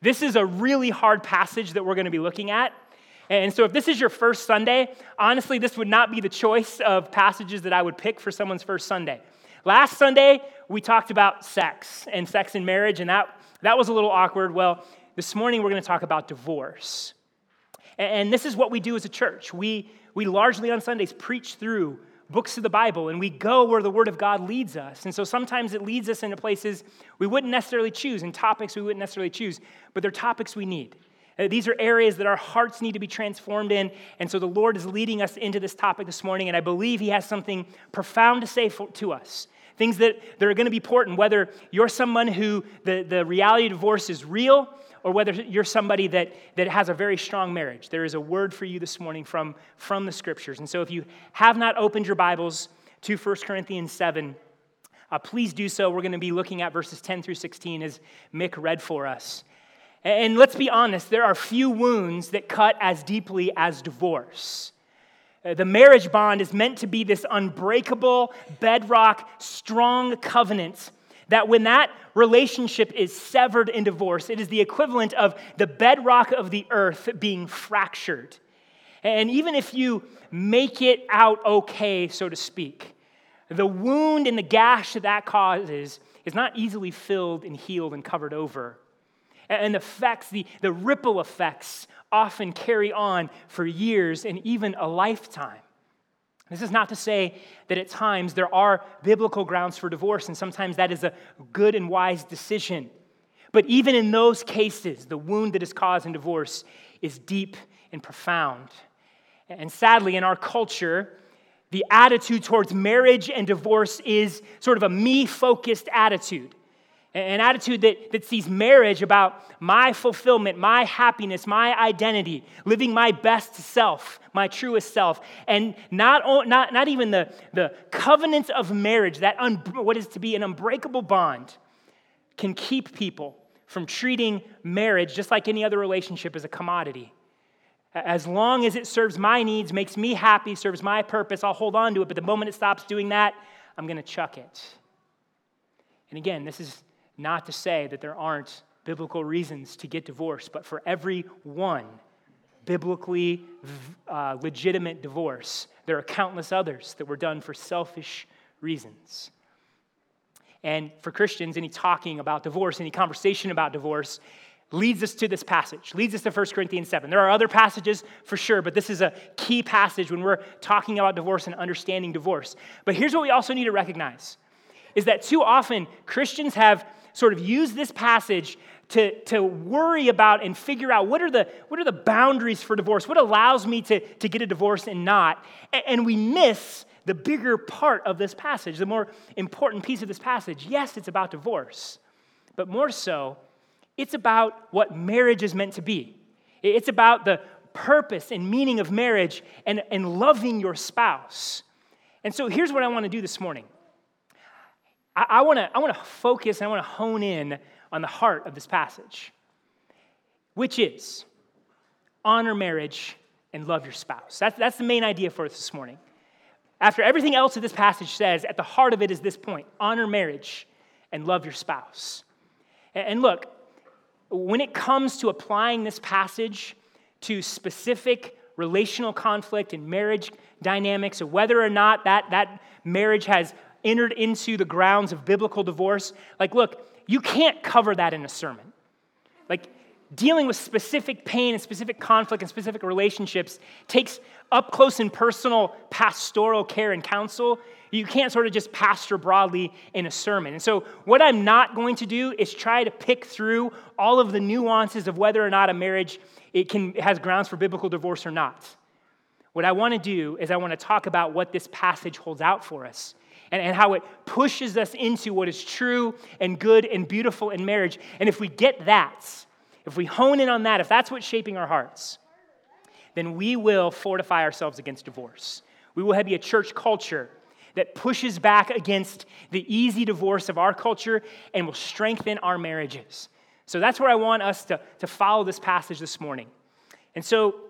This is a really hard passage that we're going to be looking at. And so if this is your first Sunday, honestly, this would not be the choice of passages that I would pick for someone's first Sunday. Last Sunday, we talked about sex and marriage, and that was a little awkward. Well, this morning, we're going to talk about divorce. And this is what we do as a church. We largely on Sundays preach through books of the Bible, and we go where the Word of God leads us. And so sometimes it leads us into places we wouldn't necessarily choose and topics we wouldn't necessarily choose, but they're topics we need. These are areas that our hearts need to be transformed in, and so the Lord is leading us into this topic this morning, and I believe He has something profound to say to us, things that are going to be important, whether you're someone who the reality of divorce is real or whether you're somebody that has a very strong marriage. There is a word for you this morning from the Scriptures, and so if you have not opened your Bibles to 1 Corinthians 7, please do so. We're going to be looking at verses 10 through 16 as Mick read for us. And let's be honest, there are few wounds that cut as deeply as divorce. The marriage bond is meant to be this unbreakable, bedrock, strong covenant that when that relationship is severed in divorce, it is the equivalent of the bedrock of the earth being fractured. And even if you make it out okay, so to speak, the wound and the gash that causes is not easily filled and healed and covered over. And effects, the ripple effects often carry on for years and even a lifetime. This is not to say that at times there are biblical grounds for divorce, and sometimes that is a good and wise decision. But even in those cases, the wound that is caused in divorce is deep and profound. And sadly, in our culture, the attitude towards marriage and divorce is sort of a me-focused attitude. An attitude that sees marriage about my fulfillment, my happiness, my identity, living my best self, my truest self, and not even the covenant of marriage, what is to be an unbreakable bond, can keep people from treating marriage just like any other relationship as a commodity. As long as it serves my needs, makes me happy, serves my purpose, I'll hold on to it, but the moment it stops doing that, I'm going to chuck it. And again, this is not to say that there aren't biblical reasons to get divorced, but for every one biblically legitimate divorce, there are countless others that were done for selfish reasons. And for Christians, any talking about divorce, any conversation about divorce leads us to this passage, leads us to 1 Corinthians 7. There are other passages for sure, but this is a key passage when we're talking about divorce and understanding divorce. But here's what we also need to recognize, is that too often Christians have sort of use this passage to worry about and figure out what are the boundaries for divorce, what allows me to get a divorce and not, and we miss the bigger part of this passage, the more important piece of this passage. Yes, it's about divorce, but more so, it's about what marriage is meant to be. It's about the purpose and meaning of marriage and loving your spouse. And so here's what I want to do this morning. I want to focus and I want to hone in on the heart of this passage, which is honor marriage and love your spouse. That's the main idea for us this morning. After everything else that this passage says, at the heart of it is this point: honor marriage and love your spouse. And look, when it comes to applying this passage to specific relational conflict and marriage dynamics, or whether or not that marriage has entered into the grounds of biblical divorce, like, look, you can't cover that in a sermon. Like, dealing with specific pain and specific conflict and specific relationships takes up-close and personal pastoral care and counsel. You can't sort of just pastor broadly in a sermon. And so what I'm not going to do is try to pick through all of the nuances of whether or not a marriage has grounds for biblical divorce or not. What I want to do is I want to talk about what this passage holds out for us, and how it pushes us into what is true and good and beautiful in marriage. And if we get that, if we hone in on that, if that's what's shaping our hearts, then we will fortify ourselves against divorce. We will be a church culture that pushes back against the easy divorce of our culture and will strengthen our marriages. So that's where I want us to follow this passage this morning. And so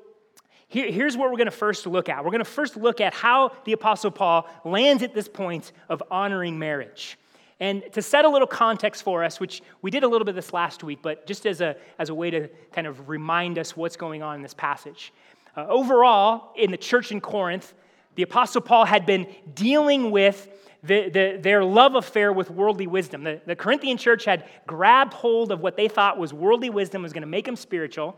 here's what we're going to first look at. We're going to first look at how the Apostle Paul lands at this point of honoring marriage. And to set a little context for us, which we did a little bit of this last week, but just as a way to kind of remind us what's going on in this passage. Overall, in the church in Corinth, the Apostle Paul had been dealing with their love affair with worldly wisdom. The Corinthian church had grabbed hold of what they thought was worldly wisdom, was going to make them spiritual.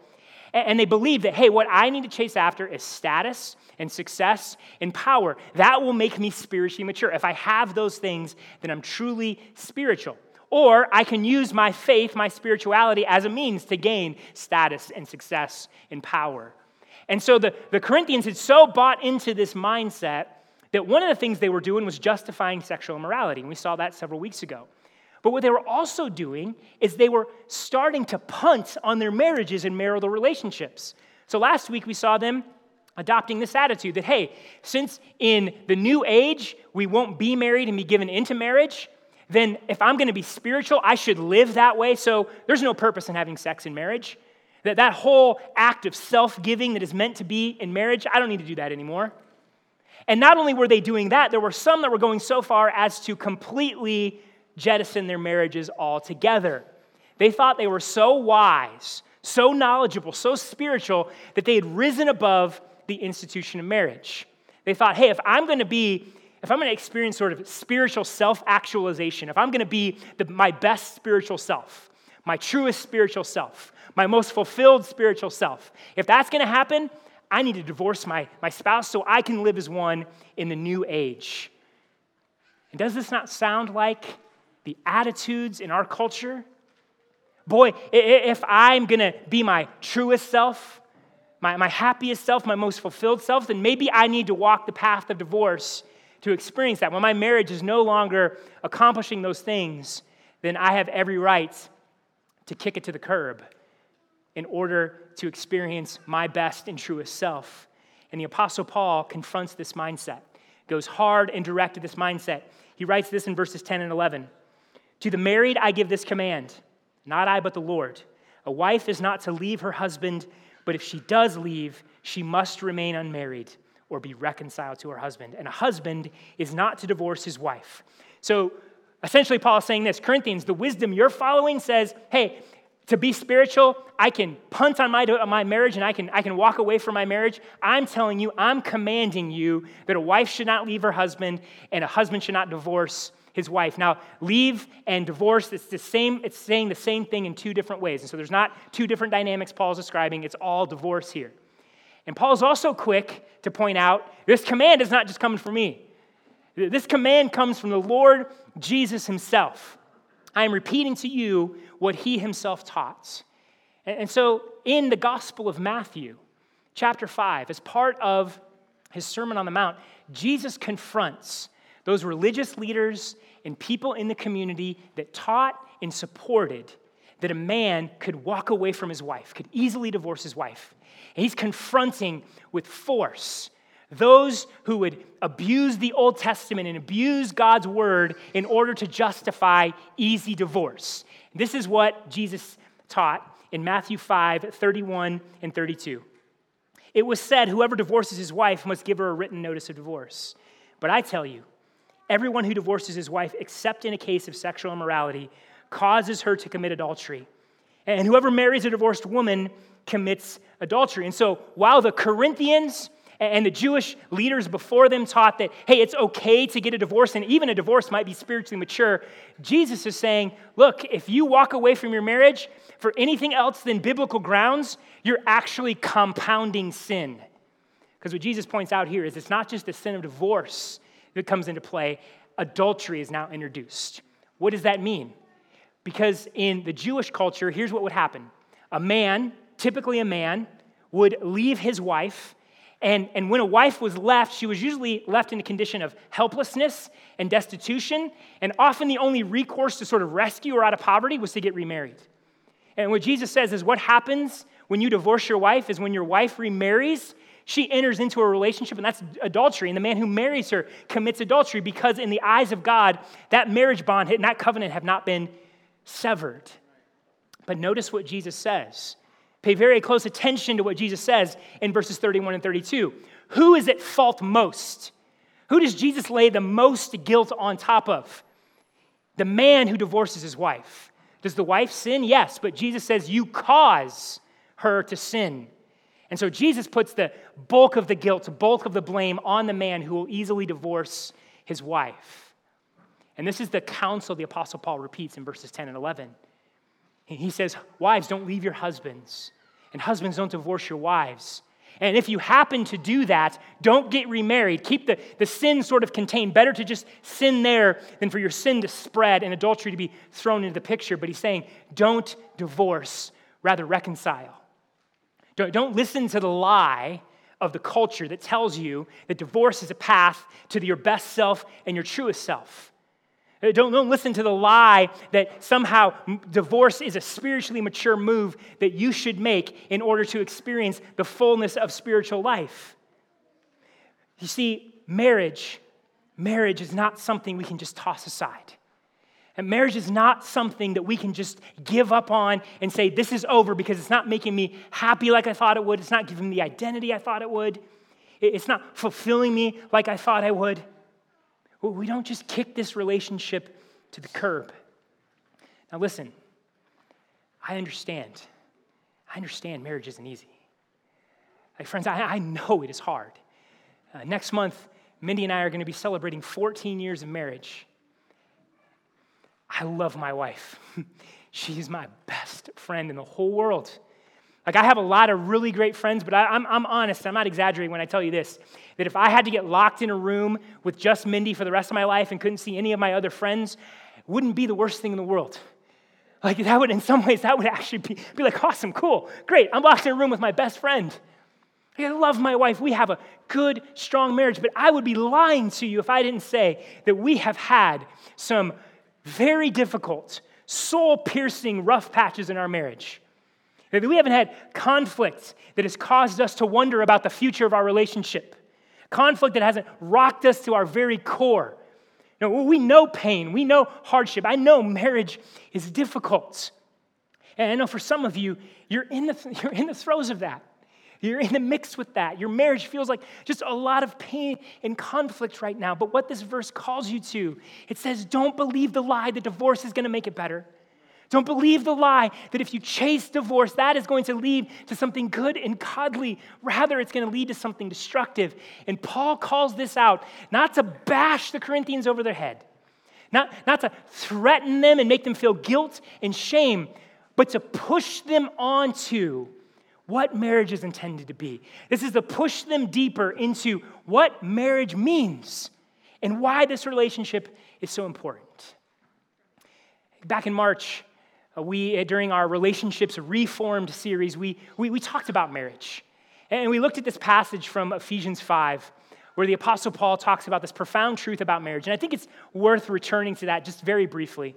And they believed that, hey, what I need to chase after is status and success and power. That will make me spiritually mature. If I have those things, then I'm truly spiritual. Or I can use my faith, my spirituality, as a means to gain status and success and power. And so the Corinthians had so bought into this mindset that one of the things they were doing was justifying sexual immorality. And we saw that several weeks ago. But what they were also doing is they were starting to punt on their marriages and marital relationships. So last week we saw them adopting this attitude that, hey, since in the new age we won't be married and be given into marriage, then if I'm going to be spiritual, I should live that way. So there's no purpose in having sex in marriage. That whole act of self-giving that is meant to be in marriage, I don't need to do that anymore. And not only were they doing that, there were some that were going so far as to completely jettison their marriages altogether. They thought they were so wise, so knowledgeable, so spiritual that they had risen above the institution of marriage. They thought, hey, if I'm going to experience sort of spiritual self-actualization, if I'm going to be my best spiritual self, my truest spiritual self, my most fulfilled spiritual self, if that's going to happen, I need to divorce my spouse so I can live as one in the new age. And does this not sound like the attitudes in our culture? Boy, if I'm going to be my truest self, my happiest self, my most fulfilled self, then maybe I need to walk the path of divorce to experience that. When my marriage is no longer accomplishing those things, then I have every right to kick it to the curb in order to experience my best and truest self. And the Apostle Paul confronts this mindset, goes hard and direct to this mindset. He writes this in verses 10 and 11. To the married I give this command, not I but the Lord. A wife is not to leave her husband, but if she does leave, she must remain unmarried or be reconciled to her husband. And a husband is not to divorce his wife. So essentially Paul is saying this, Corinthians, the wisdom you're following says, hey, to be spiritual, I can punt on my marriage and I can walk away from my marriage. I'm telling you, I'm commanding you that a wife should not leave her husband and a husband should not divorce his wife. Now, leave and divorce, it's saying the same thing in two different ways. And so there's not two different dynamics Paul's describing. It's all divorce here. And Paul's also quick to point out, this command is not just coming from me. This command comes from the Lord Jesus himself. I am repeating to you what he himself taught. And so in the Gospel of Matthew, chapter 5, as part of his Sermon on the Mount, Jesus confronts those religious leaders and people in the community that taught and supported that a man could walk away from his wife, could easily divorce his wife. And he's confronting with force those who would abuse the Old Testament and abuse God's word in order to justify easy divorce. This is what Jesus taught in Matthew 5, 31 and 32. It was said, whoever divorces his wife must give her a written notice of divorce. But I tell you, everyone who divorces his wife, except in a case of sexual immorality, causes her to commit adultery. And whoever marries a divorced woman commits adultery. And so while the Corinthians and the Jewish leaders before them taught that, hey, it's okay to get a divorce, and even a divorce might be spiritually mature, Jesus is saying, look, if you walk away from your marriage for anything else than biblical grounds, you're actually compounding sin. Because what Jesus points out here is it's not just the sin of divorce that comes into play. Adultery is now introduced. What does that mean? Because in the Jewish culture, here's what would happen. A man, typically a man, would leave his wife, And when a wife was left, she was usually left in a condition of helplessness and destitution, and often the only recourse to sort of rescue her out of poverty was to get remarried. And what Jesus says is what happens when you divorce your wife is when your wife remarries, she enters into a relationship, and that's adultery, and the man who marries her commits adultery because in the eyes of God, that marriage bond and that covenant have not been severed. But notice what Jesus says. Pay very close attention to what Jesus says in verses 31 and 32. Who is at fault most? Who does Jesus lay the most guilt on top of? the man who divorces his wife. Does the wife sin? Yes, but Jesus says you cause her to sin. And so Jesus puts the bulk of the guilt, the bulk of the blame on the man who will easily divorce his wife. And this is the counsel the Apostle Paul repeats in verses 10 and 11. He says, wives, don't leave your husbands, and husbands, don't divorce your wives. And if you happen to do that, don't get remarried. Keep the sin sort of contained. Better to just sin there than for your sin to spread and adultery to be thrown into the picture. But he's saying, don't divorce, rather reconcile. Don't listen to the lie of the culture that tells you that divorce is a path to your best self and your truest self. Don't listen to the lie that somehow divorce is a spiritually mature move that you should make in order to experience the fullness of spiritual life. You see, marriage is not something we can just toss aside. And marriage is not something that we can just give up on and say, this is over because it's not making me happy like I thought it would. It's not giving me the identity I thought it would. It's not fulfilling me like I thought I would. We don't just kick this relationship to the curb. Now listen, I understand marriage isn't easy. Like friends, I know it is hard. Next month, Mindy and I are going to be celebrating 14 years of marriage. I love my wife. She's my best friend in the whole world. Like, I have a lot of really great friends, but I'm honest. I'm not exaggerating when I tell you this, that if I had to get locked in a room with just Mindy for the rest of my life and couldn't see any of my other friends, it wouldn't be the worst thing in the world. Like, in some ways, that would actually be like, awesome, cool, great. I'm locked in a room with my best friend. Like, I love my wife. We have a good, strong marriage, but I would be lying to you if I didn't say that we have had some very difficult, soul-piercing, rough patches in our marriage. That we haven't had conflict that has caused us to wonder about the future of our relationship. Conflict that hasn't rocked us to our very core. You know, we know pain. We know hardship. I know marriage is difficult. And I know for some of you, you're in the throes of that. You're in the mix with that. Your marriage feels like just a lot of pain and conflict right now. But what this verse calls you to, it says, don't believe the lie that divorce is going to make it better. Don't believe the lie that if you chase divorce, that is going to lead to something good and godly. Rather, it's going to lead to something destructive. And Paul calls this out not to bash the Corinthians over their head, not to threaten them and make them feel guilt and shame, but to push them onto what marriage is intended to be. This is to push them deeper into what marriage means and why this relationship is so important. Back in March, we during our Relationships Reformed series, we talked about marriage. And we looked at this passage from Ephesians 5, where the Apostle Paul talks about this profound truth about marriage. And I think it's worth returning to that just very briefly.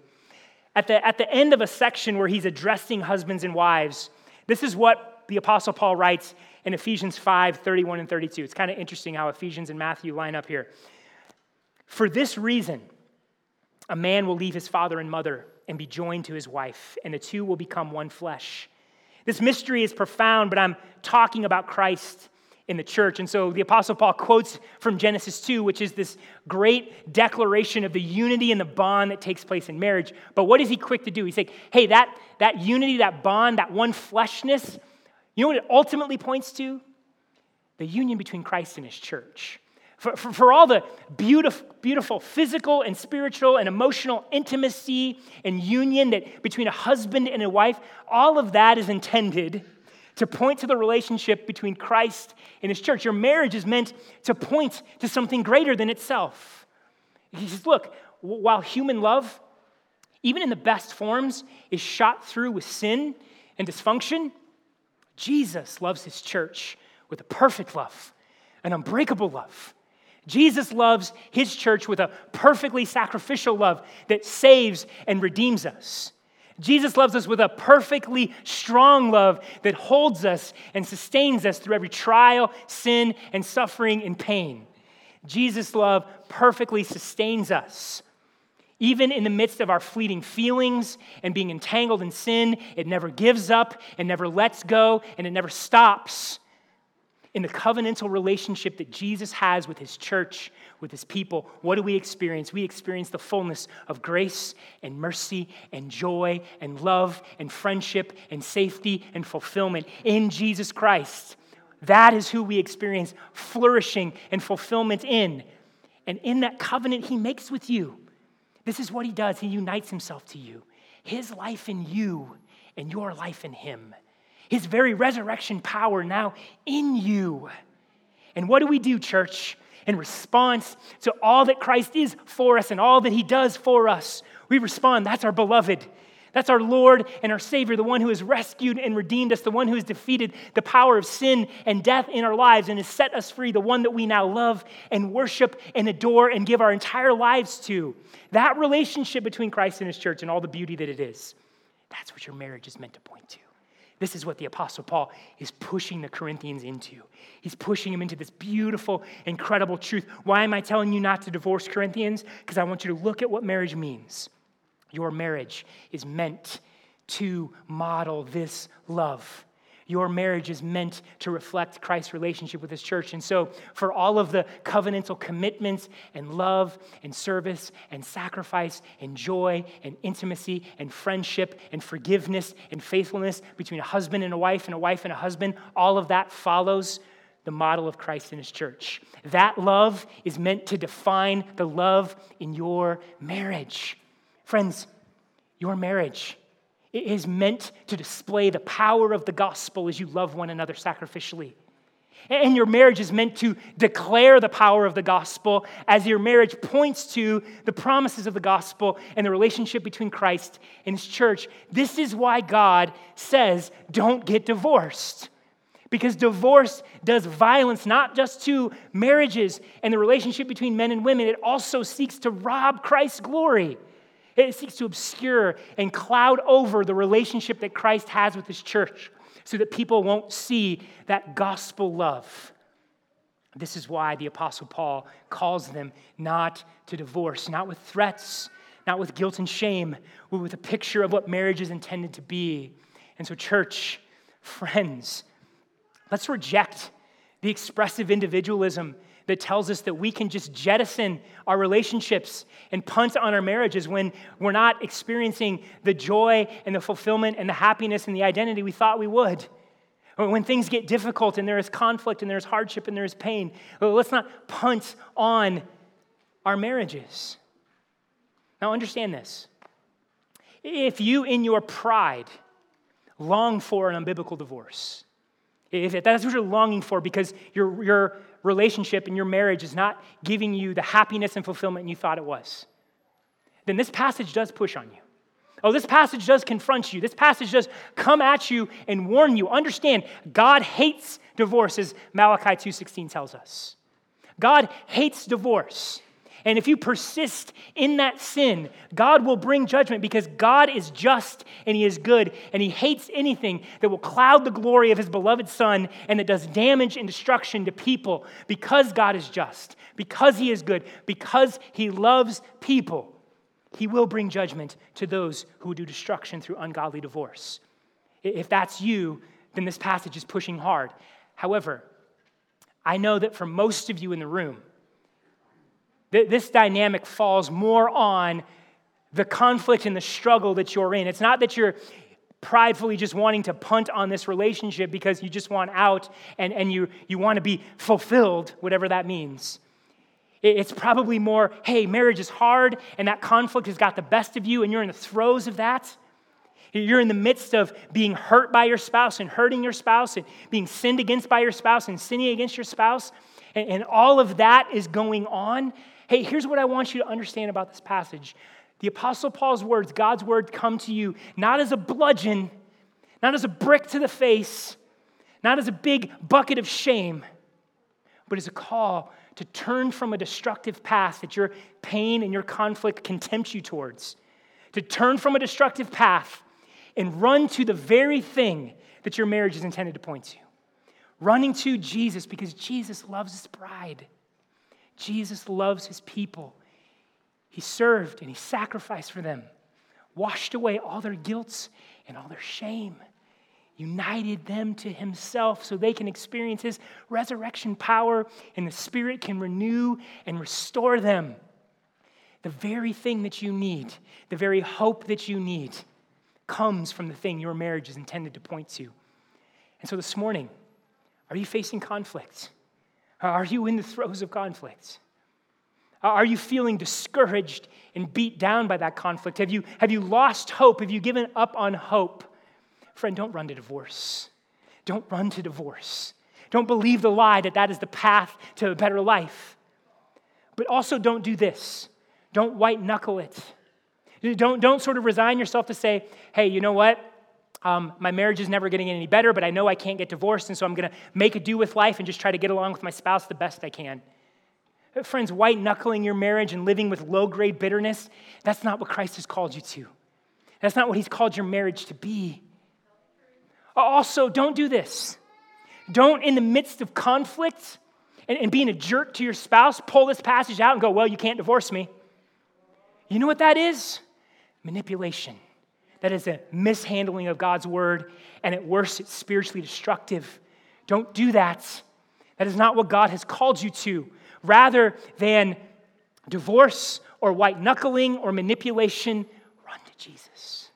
At the end of a section where he's addressing husbands and wives, this is what the Apostle Paul writes in Ephesians 5, 31 and 32. It's kind of interesting how Ephesians and Matthew line up here. For this reason, a man will leave his father and mother and be joined to his wife, and the two will become one flesh. This mystery is profound, but I'm talking about Christ in the church. And so the Apostle Paul quotes from Genesis 2, which is this great declaration of the unity and the bond that takes place in marriage. But what is he quick to do? He's like, hey, that unity, that bond, that one fleshness, you know what it ultimately points to? The union between Christ and his church. For all the beautiful physical and spiritual and emotional intimacy and union that between a husband and a wife, all of that is intended to point to the relationship between Christ and his church. Your marriage is meant to point to something greater than itself. He says, look, while human love, even in the best forms, is shot through with sin and dysfunction, Jesus loves his church with a perfect love, an unbreakable love. Jesus loves his church with a perfectly sacrificial love that saves and redeems us. Jesus loves us with a perfectly strong love that holds us and sustains us through every trial, sin, and suffering and pain. Jesus' love perfectly sustains us. Even in the midst of our fleeting feelings and being entangled in sin, it never gives up and never lets go and it never stops. in the covenantal relationship that Jesus has with his church, with his people, what do we experience? We experience the fullness of grace and mercy and joy and love and friendship and safety and fulfillment in Jesus Christ. That is who we experience flourishing and fulfillment in. And in that covenant he makes with you, this is what he does. He unites himself to you. His life in you and your life in him. His very resurrection power now in you. And what do we do, church? In response to all that Christ is for us and all that he does for us, we respond, that's our beloved. That's our Lord and our Savior, the one who has rescued and redeemed us, the one who has defeated the power of sin and death in our lives and has set us free, the one that we now love and worship and adore and give our entire lives to. That relationship between Christ and his church and all the beauty that it is, that's what your marriage is meant to point to. This is what the Apostle Paul is pushing the Corinthians into. He's pushing them into this beautiful, incredible truth. Why am I telling you not to divorce, Corinthians? Because I want you to look at what marriage means. Your marriage is meant to model this love. Your marriage is meant to reflect Christ's relationship with his church. And so for all of the covenantal commitments and love and service and sacrifice and joy and intimacy and friendship and forgiveness and faithfulness between a husband and a wife and a wife and a husband, all of that follows the model of Christ and his church. That love is meant to define the love in your marriage. Friends, your marriage is meant to display the power of the gospel as you love one another sacrificially. And your marriage is meant to declare the power of the gospel as your marriage points to the promises of the gospel and the relationship between Christ and his church. This is why God says, don't get divorced. Because divorce does violence not just to marriages and the relationship between men and women, it also seeks to rob Christ's glory. It seeks to obscure and cloud over the relationship that Christ has with his church so that people won't see that gospel love. This is why the Apostle Paul calls them not to divorce, not with threats, not with guilt and shame, but with a picture of what marriage is intended to be. And so church, friends, let's reject the expressive individualism that tells us that we can just jettison our relationships and punt on our marriages when we're not experiencing the joy and the fulfillment and the happiness and the identity we thought we would. When things get difficult and there is conflict and there is hardship and there is pain, let's not punt on our marriages. Now understand this. If you in your pride long for an unbiblical divorce, if that's what you're longing for because your relationship and your marriage is not giving you the happiness and fulfillment you thought it was, then this passage does push on you. Oh, this passage does confront you. This passage does come at you and warn you. Understand, God hates divorce, as Malachi 2:16 tells us. God hates divorce. And if you persist in that sin, God will bring judgment because God is just and he is good and he hates anything that will cloud the glory of his beloved son and that does damage and destruction to people because God is just, because he is good, because he loves people. He will bring judgment to those who do destruction through ungodly divorce. If that's you, then this passage is pushing hard. However, I know that for most of you in the room, this dynamic falls more on the conflict and the struggle that you're in. It's not that you're pridefully just wanting to punt on this relationship because you just want out and you want to be fulfilled, whatever that means. It's probably more, hey, marriage is hard and that conflict has got the best of you and you're in the throes of that. You're in the midst of being hurt by your spouse and hurting your spouse and being sinned against by your spouse and sinning against your spouse. And all of that is going on. Hey, here's what I want you to understand about this passage. The Apostle Paul's words, God's word, come to you not as a bludgeon, not as a brick to the face, not as a big bucket of shame, but as a call to turn from a destructive path that your pain and your conflict can tempt you towards, to turn from a destructive path and run to the very thing that your marriage is intended to point to. Running to Jesus because Jesus loves his bride. Jesus loves his people. He served and he sacrificed for them, washed away all their guilt and all their shame. united them to himself so they can experience his resurrection power, and the Spirit can renew and restore them. The very thing that you need, the very hope that you need, comes from the thing your marriage is intended to point to. And so this morning, are you facing conflicts? Are you in the throes of conflicts? Are you feeling discouraged and beat down by that conflict? Have you lost hope? Have you given up on hope? Friend, don't run to divorce. Don't run to divorce. Don't believe the lie that that is the path to a better life. But also don't do this. Don't white knuckle it. Don't sort of resign yourself to say, hey, you know what? My marriage is never getting any better, but I know I can't get divorced, and so I'm going to make a do with life and just try to get along with my spouse the best I can. Friends, white knuckling your marriage and living with low-grade bitterness, that's not what Christ has called you to. That's not what he's called your marriage to be. Also, don't do this. Don't, in the midst of conflict and being a jerk to your spouse, pull this passage out and go, well, you can't divorce me. You know what that is? Manipulation. That is a mishandling of God's word, and at worst, it's spiritually destructive. Don't do that. That is not what God has called you to. Rather than divorce or white-knuckling or manipulation, run to Jesus.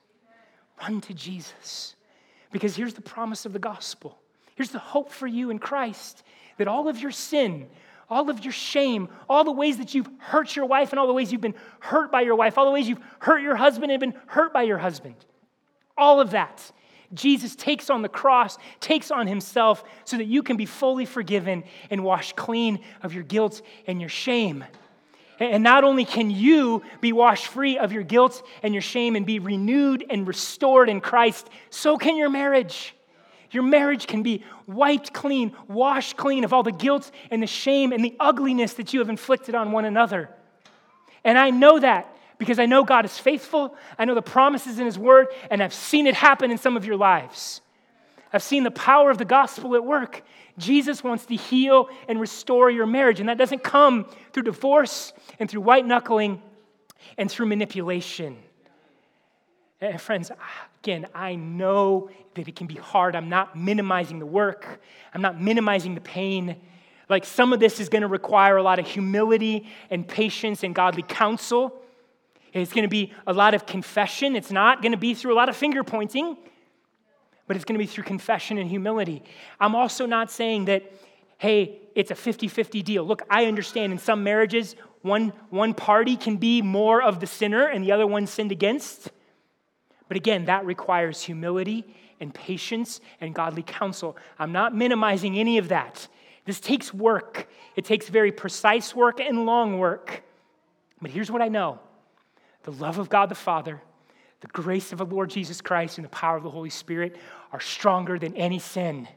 Run to Jesus. Because here's the promise of the gospel. Here's the hope for you in Christ, that all of your sin, all of your shame, all the ways that you've hurt your wife and all the ways you've been hurt by your wife, all the ways you've hurt your husband and been hurt by your husband, all of that, Jesus takes on the cross, takes on himself so that you can be fully forgiven and washed clean of your guilt and your shame. And not only can you be washed free of your guilt and your shame and be renewed and restored in Christ, so can your marriage. Your marriage can be wiped clean, washed clean of all the guilt and the shame and the ugliness that you have inflicted on one another. And I know that because I know God is faithful. I know the promises in his word, and I've seen it happen in some of your lives. I've seen the power of the gospel at work. Jesus wants to heal and restore your marriage, and that doesn't come through divorce and through white-knuckling and through manipulation. And friends, again, I know that it can be hard. I'm not minimizing the work. I'm not minimizing the pain. Like, some of this is going to require a lot of humility and patience and godly counsel. It's going to be a lot of confession. It's not going to be through a lot of finger pointing, but it's going to be through confession and humility. I'm also not saying that, hey, it's a 50-50 deal. Look, I understand in some marriages, one party can be more of the sinner and the other one sinned against. But again, that requires humility and patience and godly counsel. I'm not minimizing any of that. This takes work. It takes very precise work and long work. But here's what I know. The love of God the Father, the grace of the Lord Jesus Christ, and the power of the Holy Spirit are stronger than any sin,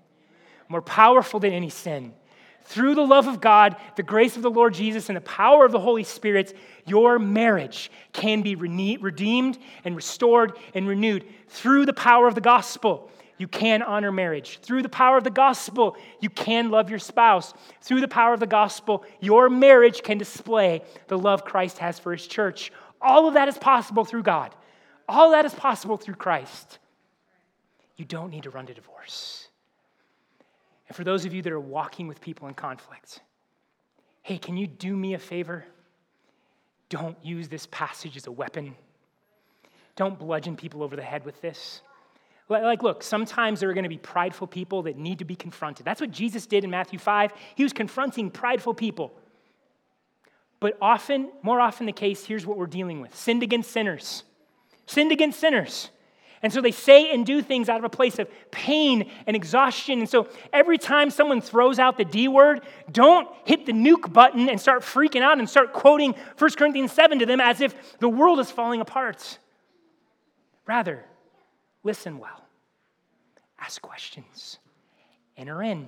more powerful than any sin. Through the love of God, the grace of the Lord Jesus, and the power of the Holy Spirit, your marriage can be redeemed and restored and renewed. Through the power of the gospel, you can honor marriage. Through the power of the gospel, you can love your spouse. Through the power of the gospel, your marriage can display the love Christ has for his church. All of that is possible through God. All of that is possible through Christ. You don't need to run to divorce. And for those of you that are walking with people in conflict, hey, can you do me a favor? Don't use this passage as a weapon. Don't bludgeon people over the head with this. Like, look, sometimes there are going to be prideful people that need to be confronted. That's what Jesus did in Matthew 5. He was confronting prideful people. But often, more often the case, here's what we're dealing with. Sinned against sinners. Sinned against sinners. And so they say and do things out of a place of pain and exhaustion. And so every time someone throws out the D word, don't hit the nuke button and start freaking out and start quoting 1 Corinthians 7 to them as if the world is falling apart. Rather, listen well. Ask questions. Enter in.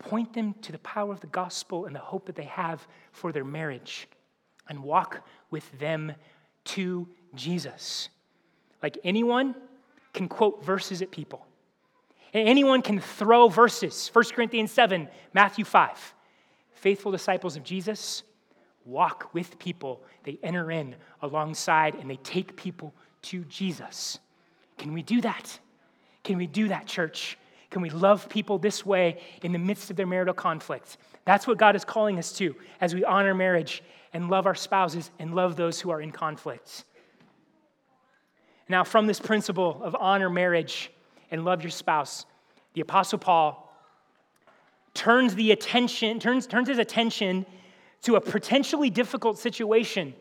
Point them to the power of the gospel and the hope that they have for their marriage, and walk with them to Jesus. Like, anyone can quote verses at people. Anyone can throw verses. 1 Corinthians 7, Matthew 5. Faithful disciples of Jesus walk with people. They enter in alongside and they take people to Jesus. Can we do that? Can we do that, church? Can we love people this way in the midst of their marital conflict? That's what God is calling us to as we honor marriage and love our spouses and love those who are in conflict. Now, from this principle of honor marriage and love your spouse, the Apostle Paul turns his attention to a potentially difficult situation,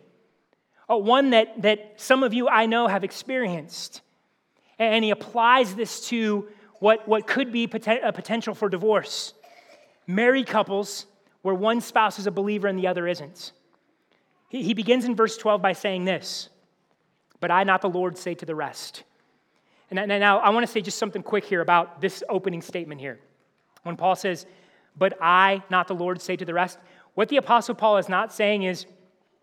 one that some of you I know have experienced. And he applies this to what could be a potential for divorce. Married couples where one spouse is a believer and the other isn't. He begins in verse 12 by saying this, "But I, not the Lord, say to the rest." And now I want to say just something quick here about this opening statement here. When Paul says, "But I, not the Lord, say to the rest," what the Apostle Paul is not saying is,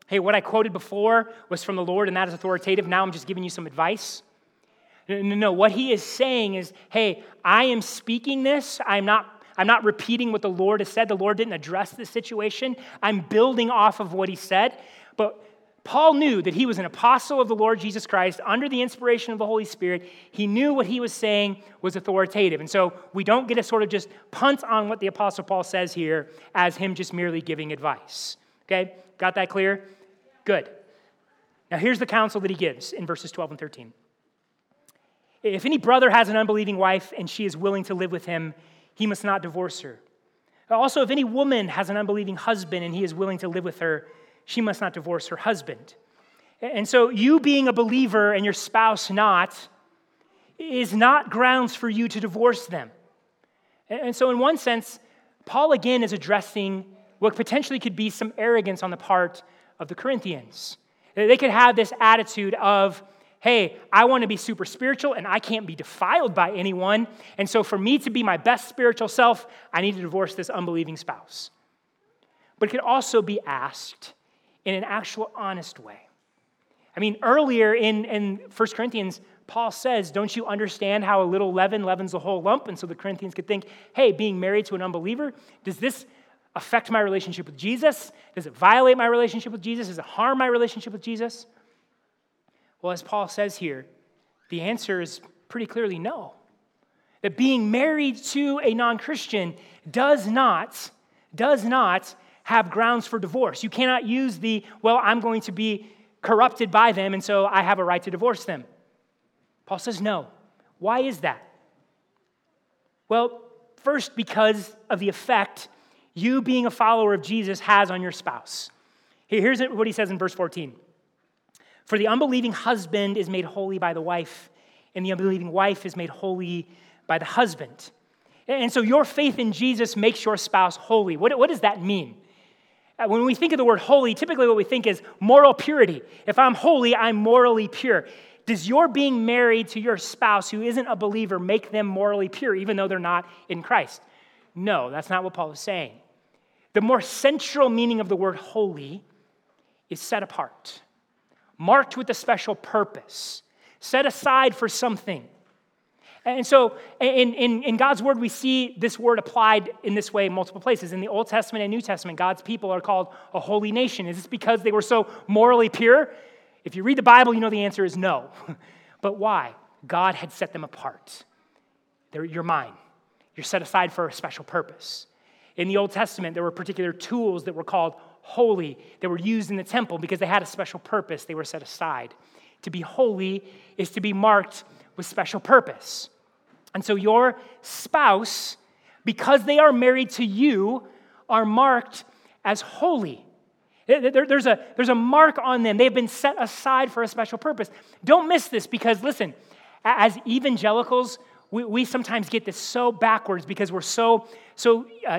hey, what I quoted before was from the Lord and that is authoritative. Now I'm just giving you some advice. No, what he is saying is, hey, I am speaking this. I'm not repeating what the Lord has said. The Lord didn't address this situation. I'm building off of what he said. But Paul knew that he was an apostle of the Lord Jesus Christ under the inspiration of the Holy Spirit. He knew what he was saying was authoritative. And so we don't get to sort of just punt on what the Apostle Paul says here as him just merely giving advice. Okay? Got that clear? Good. Now here's the counsel that he gives in verses 12 and 13. "If any brother has an unbelieving wife and she is willing to live with him, he must not divorce her. Also, if any woman has an unbelieving husband and he is willing to live with her, she must not divorce her husband." And so you being a believer and your spouse not is not grounds for you to divorce them. And so in one sense, Paul again is addressing what potentially could be some arrogance on the part of the Corinthians. They could have this attitude of, hey, I want to be super spiritual and I can't be defiled by anyone. And so for me to be my best spiritual self, I need to divorce this unbelieving spouse. But it could also be asked in an actual honest way. I mean, earlier in 1 Corinthians, Paul says, don't you understand how a little leaven leavens the whole lump? And so the Corinthians could think, hey, being married to an unbeliever, does this affect my relationship with Jesus? Does it violate my relationship with Jesus? Does it harm my relationship with Jesus? Well, as Paul says here, the answer is pretty clearly no. That being married to a non-Christian does not have grounds for divorce. You cannot use the, well, I'm going to be corrupted by them, and so I have a right to divorce them. Paul says no. Why is that? Well, first, because of the effect you being a follower of Jesus has on your spouse. Here's what he says in verse 14. "For the unbelieving husband is made holy by the wife, and the unbelieving wife is made holy by the husband." And so your faith in Jesus makes your spouse holy. What does that mean? When we think of the word holy, typically what we think is moral purity. If I'm holy, I'm morally pure. Does your being married to your spouse who isn't a believer make them morally pure, even though they're not in Christ? No, that's not what Paul is saying. The more central meaning of the word holy is set apart, marked with a special purpose, set aside for something. And so in God's word, we see this word applied in this way in multiple places. In the Old Testament and New Testament, God's people are called a holy nation. Is this because they were so morally pure? If you read the Bible, you know the answer is no. But why? God had set them apart. You're mine. You're set aside for a special purpose. In the Old Testament, there were particular tools that were called holy that were used in the temple because they had a special purpose. They were set aside. To be holy is to be marked with special purpose. And so your spouse, because they are married to you, are marked as holy. There's a mark on them. They've been set aside for a special purpose. Don't miss this because, listen, as evangelicals, we sometimes get this so backwards because we're so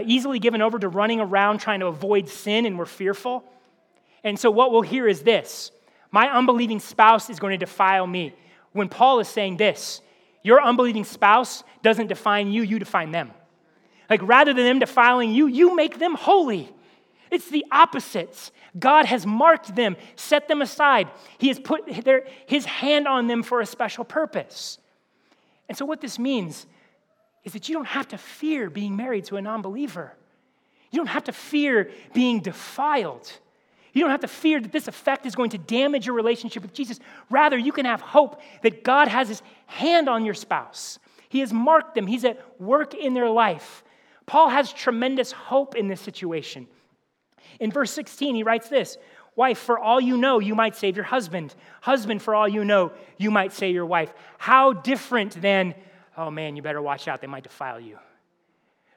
easily given over to running around trying to avoid sin and we're fearful. And so what we'll hear is this: my unbelieving spouse is going to defile me. When Paul is saying this, your unbelieving spouse doesn't define you, you define them. Like rather than them defiling you, you make them holy. It's the opposite. God has marked them, set them aside. He has put his hand on them for a special purpose. And so what this means is that you don't have to fear being married to a non-believer. You don't have to fear being defiled. You don't have to fear that this effect is going to damage your relationship with Jesus. Rather, you can have hope that God has his hand on your spouse, He has marked them. He's at work in their life. Paul has tremendous hope in this situation. In verse 16, he writes this, "Wife, for all you know, you might save your husband. Husband, for all you know, you might save your wife." How different than, "Oh man, you better watch out, they might defile you."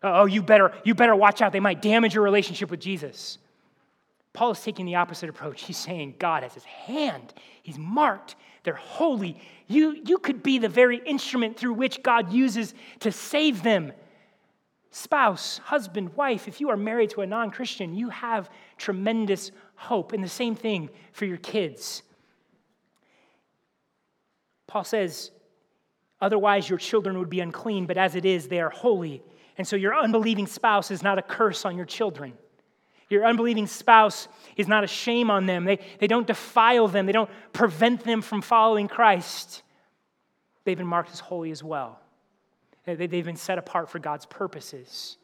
"Oh, you better watch out, they might damage your relationship with Jesus." Paul is taking the opposite approach. He's saying God has his hand. He's marked. They're holy. You could be the very instrument through which God uses to save them. Spouse, husband, wife, if you are married to a non-Christian, you have tremendous hope. And the same thing for your kids. Paul says, "Otherwise your children would be unclean, but as it is, they are holy." And so your unbelieving spouse is not a curse on your children. Your unbelieving spouse is not a shame on them. They don't defile them. They don't prevent them from following Christ. They've been marked as holy as well. They've been set apart for God's purposes.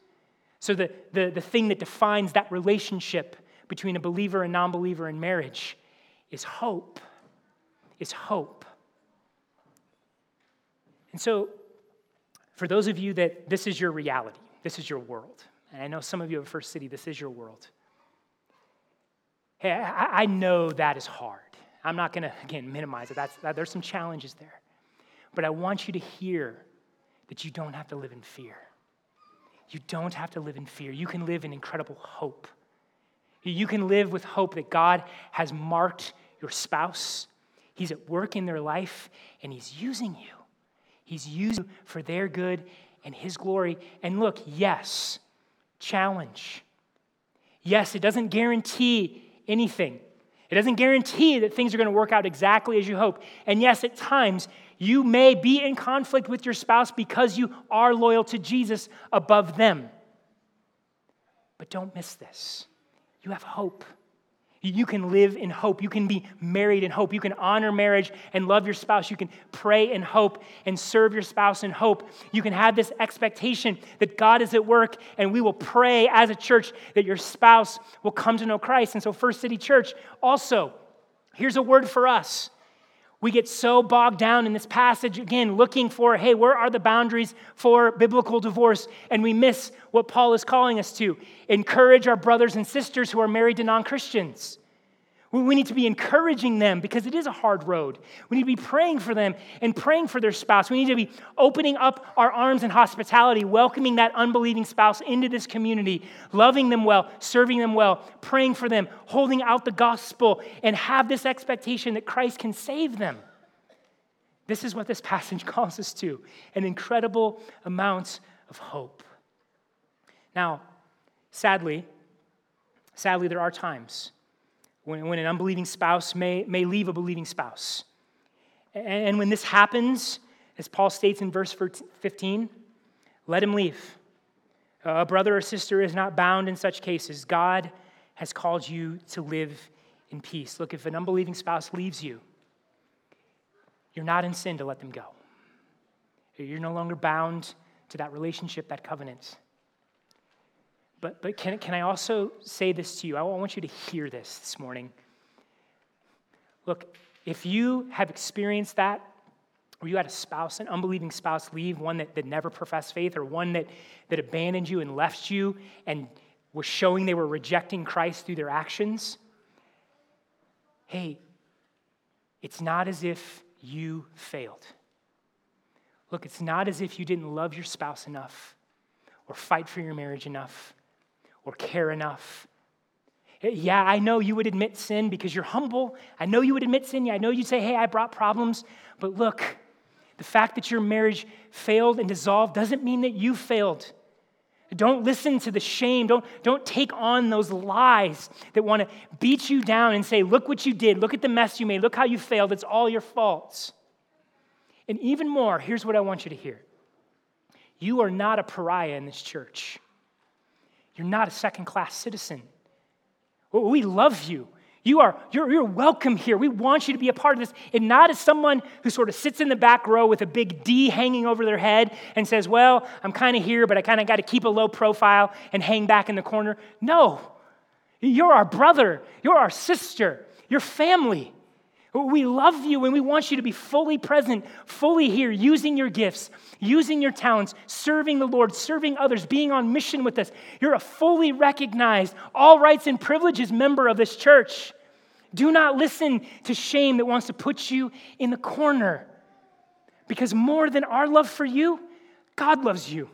So the thing that defines that relationship between a believer and non-believer in marriage is hope. Is hope. And so for those of you that this is your reality, this is your world, and I know some of you at First City, this is your world. Hey, I know that is hard. I'm not going to, again, minimize it. There's some challenges there. But I want you to hear that you don't have to live in fear. You don't have to live in fear. You can live in incredible hope. You can live with hope that God has marked your spouse. He's at work in their life, and he's using you. He's using you for their good and his glory. And look, yes, challenge. Yes, it doesn't guarantee anything. It doesn't guarantee that things are going to work out exactly as you hope. And yes, at times, you may be in conflict with your spouse because you are loyal to Jesus above them. But don't miss this. You have hope. You can live in hope. You can be married in hope. You can honor marriage and love your spouse. You can pray in hope and serve your spouse in hope. You can have this expectation that God is at work, and we will pray as a church that your spouse will come to know Christ. And so First City Church, also, here's a word for us. We get so bogged down in this passage, again, looking for, hey, where are the boundaries for biblical divorce? And we miss what Paul is calling us to. Encourage our brothers and sisters who are married to non-Christians. We need to be encouraging them because it is a hard road. We need to be praying for them and praying for their spouse. We need to be opening up our arms in hospitality, welcoming that unbelieving spouse into this community, loving them well, serving them well, praying for them, holding out the gospel, and have this expectation that Christ can save them. This is what this passage calls us to, an incredible amount of hope. Now, sadly, there are times when an unbelieving spouse may leave a believing spouse. And when this happens, as Paul states in verse 15, let him leave. A brother or sister is not bound in such cases. God has called you to live in peace. Look, if an unbelieving spouse leaves you, you're not in sin to let them go. You're no longer bound to that relationship, that covenant. But can I also say this to you? I want you to hear this morning. Look, if you have experienced that, or you had a spouse, an unbelieving spouse leave, one that never professed faith, or one that abandoned you and left you and was showing they were rejecting Christ through their actions, hey, it's not as if you failed. Look, it's not as if you didn't love your spouse enough or fight for your marriage enough or care enough. Yeah, I know you would admit sin because you're humble. I know you would admit sin. Yeah, I know you'd say, hey, I brought problems. But look, the fact that your marriage failed and dissolved doesn't mean that you failed. Don't listen to the shame. Don't take on those lies that want to beat you down and say, look what you did. Look at the mess you made. Look how you failed. It's all your fault. And even more, here's what I want you to hear. You are not a pariah in this church. You're not a second-class citizen. We love you. You're welcome here. We want you to be a part of this, and not as someone who sort of sits in the back row with a big D hanging over their head and says, well, I'm kind of here, but I kind of got to keep a low profile and hang back in the corner. No, you're our brother. You're our sister. You're family. We love you and we want you to be fully present, fully here, using your gifts, using your talents, serving the Lord, serving others, being on mission with us. You're a fully recognized, all rights and privileges member of this church. Do not listen to shame that wants to put you in the corner, because more than our love for you, God loves you.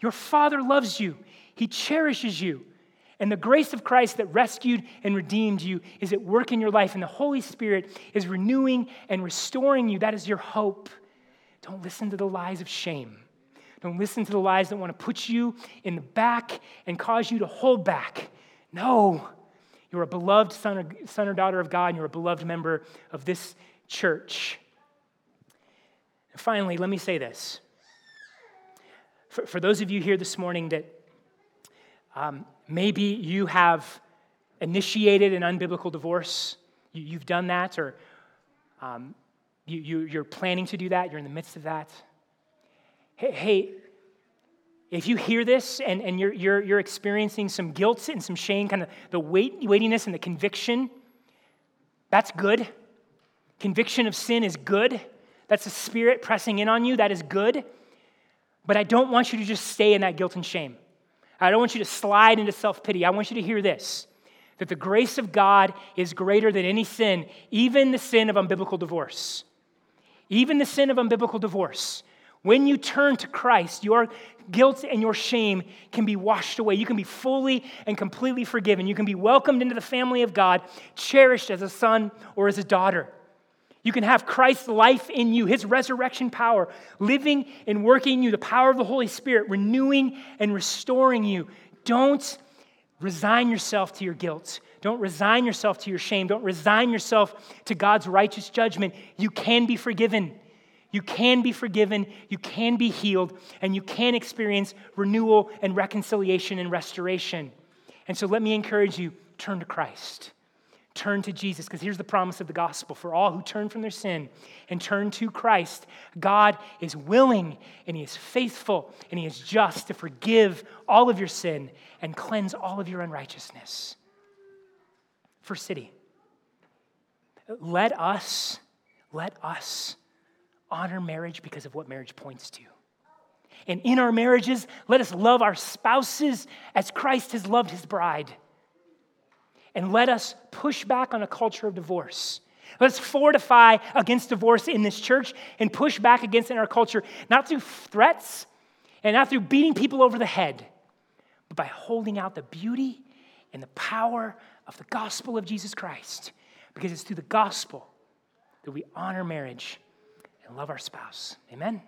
Your Father loves you. He cherishes you. And the grace of Christ that rescued and redeemed you is at work in your life, and the Holy Spirit is renewing and restoring you. That is your hope. Don't listen to the lies of shame. Don't listen to the lies that want to put you in the back and cause you to hold back. No, you're a beloved son or daughter of God, and you're a beloved member of this church. And finally, let me say this. For those of you here this morning that maybe you have initiated an unbiblical divorce, you've done that, or you're planning to do that, you're in the midst of that. Hey, if you hear this and you're experiencing some guilt and some shame, kind of the weightiness and the conviction, that's good. Conviction of sin is good. That's the Spirit pressing in on you. That is good. But I don't want you to just stay in that guilt and shame. I don't want you to slide into self-pity. I want you to hear this, that the grace of God is greater than any sin, even the sin of unbiblical divorce. Even the sin of unbiblical divorce. When you turn to Christ, your guilt and your shame can be washed away. You can be fully and completely forgiven. You can be welcomed into the family of God, cherished as a son or as a daughter. You can have Christ's life in you, his resurrection power, living and working in you, the power of the Holy Spirit, renewing and restoring you. Don't resign yourself to your guilt. Don't resign yourself to your shame. Don't resign yourself to God's righteous judgment. You can be forgiven. You can be forgiven. You can be healed. And you can experience renewal and reconciliation and restoration. And so let me encourage you, turn to Christ. Turn to Jesus, because here's the promise of the gospel. For all who turn from their sin and turn to Christ, God is willing and he is faithful and he is just to forgive all of your sin and cleanse all of your unrighteousness. First City, let us honor marriage because of what marriage points to. And in our marriages, let us love our spouses as Christ has loved his bride. And let us push back on a culture of divorce. Let's fortify against divorce in this church and push back against it in our culture, not through threats and not through beating people over the head, but by holding out the beauty and the power of the gospel of Jesus Christ, because it's through the gospel that we honor marriage and love our spouse. Amen?